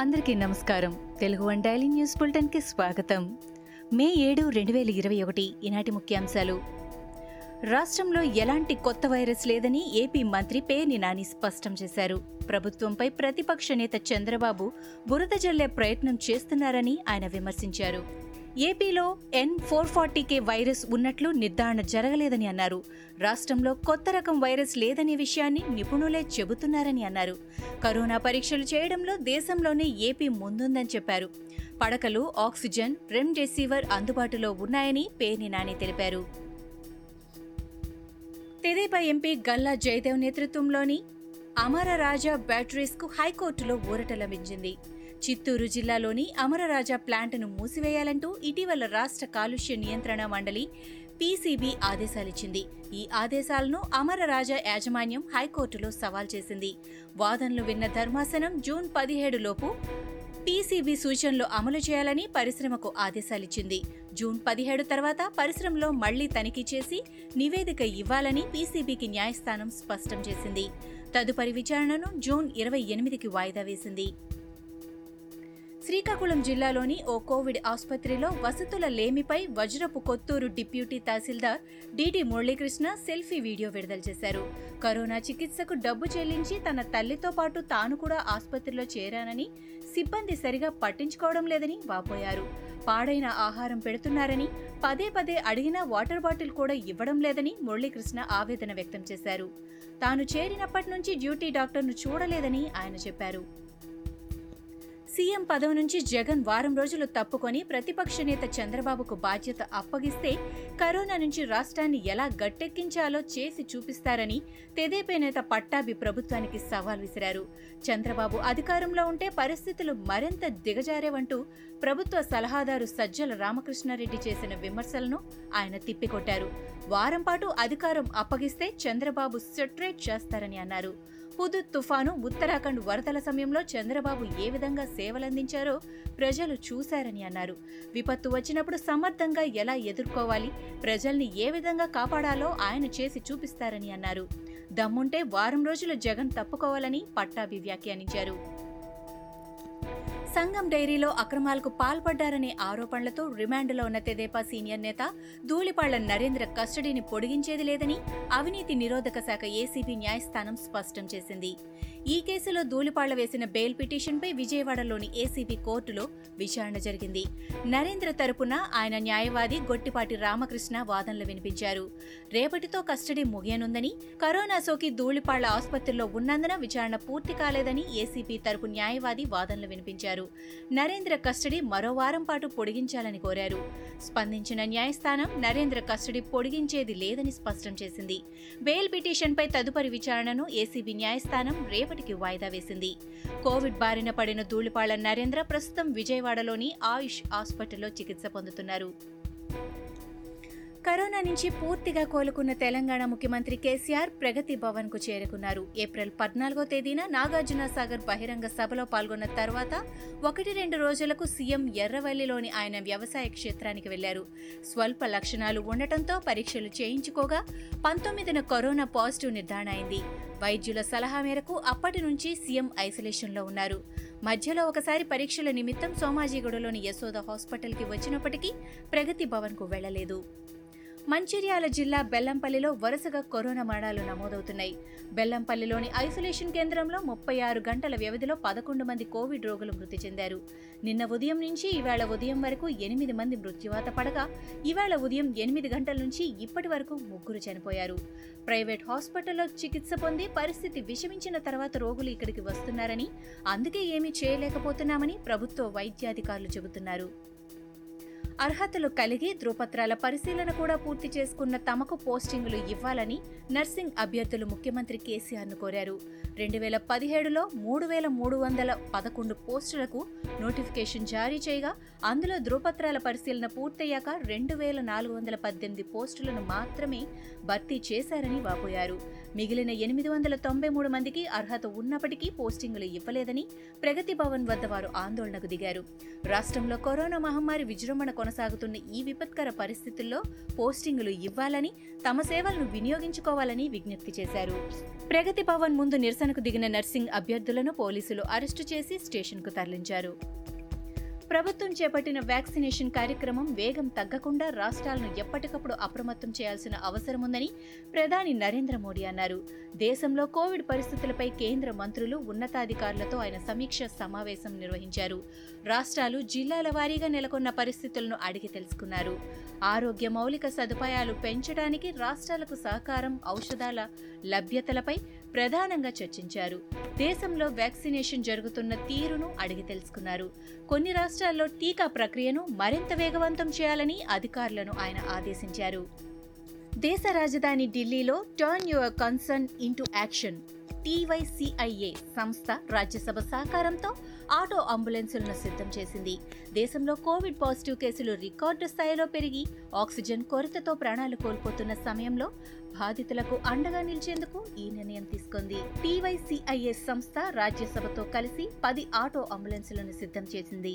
అందరికీ నమస్కారం. Telugu one daily news bulletin కి స్వాగతం. మే 7, 2021 ఈనాటి ముఖ్యాంశాలు. రాష్ట్రంలో ఎలాంటి కొత్త వైరస్ లేదని ఏపీ మంత్రి పేర్ని నాని స్పష్టం చేశారు. ప్రభుత్వంపై ప్రతిపక్ష నేత చంద్రబాబు బురద జల్లే ప్రయత్నం చేస్తున్నారని ఆయన విమర్శించారు. ఏపీలో N440K వైరస్ ఉన్నట్లు నిర్ధారణ జరగలేదని అన్నారు. రాష్ట్రంలో కొత్త రకం వైరస్ లేదనే విషయాన్ని నిపుణులే చెబుతున్నారని అన్నారు. కరోనా పరీక్షలు చేయడంలో దేశంలోనే ఏపీ ముందుందని చెప్పారు. పడకలు, ఆక్సిజన్, రెమ్డెసివిర్ అందుబాటులో ఉన్నాయని పేర్ని నాని తెలిపారు. తెదేపా ఎంపీ గల్లా జయదేవ్ నేతృత్వంలోని అమర రాజా బ్యాటరీస్ కు హైకోర్టులో ఊరట లభించింది. చిత్తూరు జిల్లాలోని అమర రాజా ప్లాంట్ను మూసివేయాలంటూ ఇటీవల రాష్ట్ర కాలుష్య నియంత్రణ మండలి పీసీబీ ఆదేశాలిచ్చింది. ఈ ఆదేశాలను అమర రాజా యాజమాన్యం హైకోర్టులో సవాల్ చేసింది. వాదనలు విన్న ధర్మాసనం జూన్ 17 లోపు పీసీబీ సూచనలు అమలు చేయాలని పరిశ్రమకు ఆదేశాలిచ్చింది. జూన్ 17 తర్వాత పరిశ్రమలో మళ్లీ తనిఖీ చేసి నివేదిక ఇవ్వాలని పీసీబీకి న్యాయస్థానం స్పష్టం చేసింది. తదుపరి విచారణను జూన్ 28కి వాయిదా వేసింది. శ్రీకాకుళం జిల్లాలోని ఓ కోవిడ్ ఆసుపత్రిలో వసతుల లేమిపై Vajrapu Kotturu deputy tahsildar D D Muralikrishna selfie video విడుదల చేశారు. కరోనా చికిత్సకు డబ్బు చెల్లించి తన తల్లితో పాటు తాను కూడా ఆసుపత్రిలో చేరానని, సిబ్బంది సరిగా పట్టించుకోవడం లేదని వాపోయారు. పాడైన ఆహారం పెడుతున్నారని, పదే పదే అడిగిన వాటర్ బాటిల్ కూడా ఇవ్వడం లేదని మురళీకృష్ణ ఆవేదన వ్యక్తం చేశారు. తాను చేరినప్పటి నుంచి డ్యూటీ డాక్టర్ను చూడలేదని ఆయన చెప్పారు. సీఎం పదవి నుంచి జగన్ వారం రోజులు తప్పుకొని ప్రతిపక్ష నేత చంద్రబాబుకు బాధ్యత అప్పగిస్తే కరోనా నుంచి రాష్ట్రాన్ని ఎలా గట్టెక్కించాలో చేసి చూపిస్తారని తెదేపా నేత పట్టాభి ప్రభుత్వానికి సవాల్ విసిరారు. చంద్రబాబు అధికారంలో ఉంటే పరిస్థితులు మరింత దిగజారేవంటూ ప్రభుత్వ సలహాదారు సజ్జల రామకృష్ణారెడ్డి చేసిన విమర్శలను ఆయన తిప్పికొట్టారు. వారం పాటు అధికారం అప్పగిస్తే చంద్రబాబు సెటరేట్ చేస్తారని అన్నారు. హుదూద్ తుఫాను, ఉత్తరాఖండ్ వరదల సమయంలో చంద్రబాబు ఏ విధంగా సేవలందించారో ప్రజలు చూశారని అన్నారు. విపత్తు వచ్చినప్పుడు సమర్థంగా ఎలా ఎదుర్కోవాలి, ప్రజల్ని ఏ విధంగా కాపాడాలో ఆయన చేసి చూపిస్తారని అన్నారు. దమ్ముంటే వారం రోజులు జగన్ తప్పుకోవాలని పట్టాభి వ్యాఖ్యానించారు. సంగం డైరీలో అక్రమాలకు పాల్పడ్డారనే ఆరోపణలతో రిమాండ్లో ఉన్న తెదేపా సీనియర్ నేత ధూళిపాళ్ల నరేంద్ర కస్టడీని పొడిగించేది లేదని అవినీతి నిరోధక శాఖ ఏసీబీ న్యాయస్థానం స్పష్టం చేసింది. ఈ కేసులో ధూళిపాళ్ల వేసిన బెయిల్ పిటిషన్పై విజయవాడలోని ఏసీబీ కోర్టులో విచారణ జరిగింది. నరేంద్ర తరపున ఆయన న్యాయవాది గొట్టిపాటి రామకృష్ణ వాదనలు వినిపించారు. రేపటితో కస్టడీ ముగియనుందని, కరోనా సోకి ధూళిపాళ్ల ఆసుపత్రిలో ఉన్నందున విచారణ పూర్తి కాలేదని ఏసీబీ తరపు న్యాయవాది వాదనలు వినిపించారు. నరేంద్ర కస్టడీ మరో వారం పాటు పొడిగించాలని కోరారు. స్పందించిన న్యాయస్థానం నరేంద్ర కస్టడీ పొడిగించేది లేదని స్పష్టం చేసింది. బెయిల్ పిటిషన్పై తదుపరి విచారణను ఏసీబీ న్యాయస్థానం రేపటికి వాయిదా వేసింది. కోవిడ్ బారిన పడిన ధూళిపాళ్ల నరేంద్ర ప్రస్తుతం విజయవాడలోని ఆయుష్ హాస్పిటల్లో చికిత్స పొందుతున్నారు. కరోనా నుంచి పూర్తిగా కోలుకున్న తెలంగాణ ముఖ్యమంత్రి కేసీఆర్ ప్రగతి భవన్ కు చేరుకున్నారు. ఏప్రిల్ 14వ తేదీన నాగార్జున సాగర్ బహిరంగ సభలో పాల్గొన్న తర్వాత 1-2 రోజులకు సీఎం ఎర్రవల్లిలోని ఆయన వ్యవసాయ క్షేత్రానికి వెళ్లారు. స్వల్ప లక్షణాలు ఉండటంతో పరీక్షలు చేయించుకోగా 19న కరోనా పాజిటివ్ నిర్ధారణ అయింది. వైద్యుల సలహా మేరకు అప్పటి నుంచి సీఎం ఐసోలేషన్లో ఉన్నారు. మధ్యలో ఒకసారి పరీక్షల నిమిత్తం సోమాజిగూడలోని యశోద హాస్పిటల్కి వచ్చినప్పటికీ ప్రగతి భవన్కు వెళ్లలేదు. మంచిర్యాల జిల్లా బెల్లంపల్లిలో వరుసగా కరోనా మరణాలు నమోదవుతున్నాయి. బెల్లంపల్లిలోని ఐసోలేషన్ కేంద్రంలో 36 గంటల వ్యవధిలో 11 మంది కోవిడ్ రోగులు మృతి చెందారు. నిన్న ఉదయం నుంచి ఇవాళ ఉదయం వరకు 8 మంది మృత్యువాత పడగా, ఇవాళ ఉదయం 8 గంటల నుంచి ఇప్పటి వరకు 3 చనిపోయారు. ప్రైవేట్ హాస్పిటల్లో చికిత్స పొంది పరిస్థితి విషమించిన తర్వాత రోగులు ఇక్కడికి వస్తున్నారని, అందుకే ఏమీ చేయలేకపోతున్నామని ప్రభుత్వ వైద్యాధికారులు చెబుతున్నారు. అర్హతలు కలిగి ధృవపత్రాల పరిశీలన కూడా పూర్తి చేసుకున్న తమకు పోస్టింగులు ఇవ్వాలని నర్సింగ్ అభ్యర్థులు ముఖ్యమంత్రి కేసీఆర్ను కోరారు. 2017లో 3,311 పోస్టులకు నోటిఫికేషన్ జారీ చేయగా, అందులో ధృవపత్రాల పరిశీలన పూర్తయ్యాక 2,418 పోస్టులను మాత్రమే భర్తీ చేశారని వాపోయారు. మిగిలిన 893 మందికి అర్హత ఉన్నప్పటికీ పోస్టింగులు ఇవ్వలేదని ప్రగతి భవన్ వద్ద వారు ఆందోళనకు దిగారు. రాష్ట్రంలో కరోనా మహమ్మారి విజృంభణ కొనసాగుతున్న ఈ విపత్కర పరిస్థితుల్లో పోస్టింగులు ఇవ్వాలని, తమ సేవలను వినియోగించుకోవాలని విజ్ఞప్తి చేశారు. ప్రగతి భవన్ ముందు నిరసనకు దిగిన నర్సింగ్ అభ్యర్థులను పోలీసులు అరెస్టు చేసి స్టేషన్కు తరలించారు. ప్రభుత్వం చేపట్టిన వ్యాక్సినేషన్ కార్యక్రమం వేగం తగ్గకుండా రాష్ట్రాలను ఎప్పటికప్పుడు అప్రమత్తం చేయాల్సిన అవసరముందని ప్రధాని నరేంద్ర మోడీ అన్నారు. దేశంలో కోవిడ్ పరిస్థితులపై కేంద్ర మంత్రులు, ఉన్నతాధికారులతో ఆయన సమీక్ష సమావేశం నిర్వహించారు. రాష్ట్రాలు జిల్లాల వారీగా నెలకొన్న పరిస్థితులను అడిగి తెలుసుకున్నారు. ఆరోగ్య మౌలిక సదుపాయాలు పెంచడానికి రాష్ట్రాలకు సహకారం, ఔషధాల లభ్యతలపై ప్రధానంగా చర్చించారు. దేశంలో వ్యాక్సినేషన్ జరుగుతున్న తీరును అడిగి తెలుసుకున్నారు. కొన్ని రాష్ట్రాల్లో టీకా ప్రక్రియను మరింత వేగవంతం చేయాలని అధికారులను ఆయన ఆదేశించారు. దేశ రాజధాని ఢిల్లీలో turn your concern into action TYCIA సంస్థ రాజ్యసభ సహకారంతో ఆటో అంబులెన్సులను సిద్ధం చేసింది. దేశంలో కోవిడ్ పాజిటివ్ కేసులు రికార్డు స్థాయిలో పెరిగి ఆక్సిజన్ కొరతతో ప్రాణాలు కోల్పోతున్న సమయంలో బాధితులకు అండగా నిలిచేందుకు ఈ నిర్ణయం తీసుకుంది. టివైసిఐఏ సంస్థ రాజ్యసభతో కలిసి 10 ఆటో అంబులెన్సులను సిద్ధం చేసింది.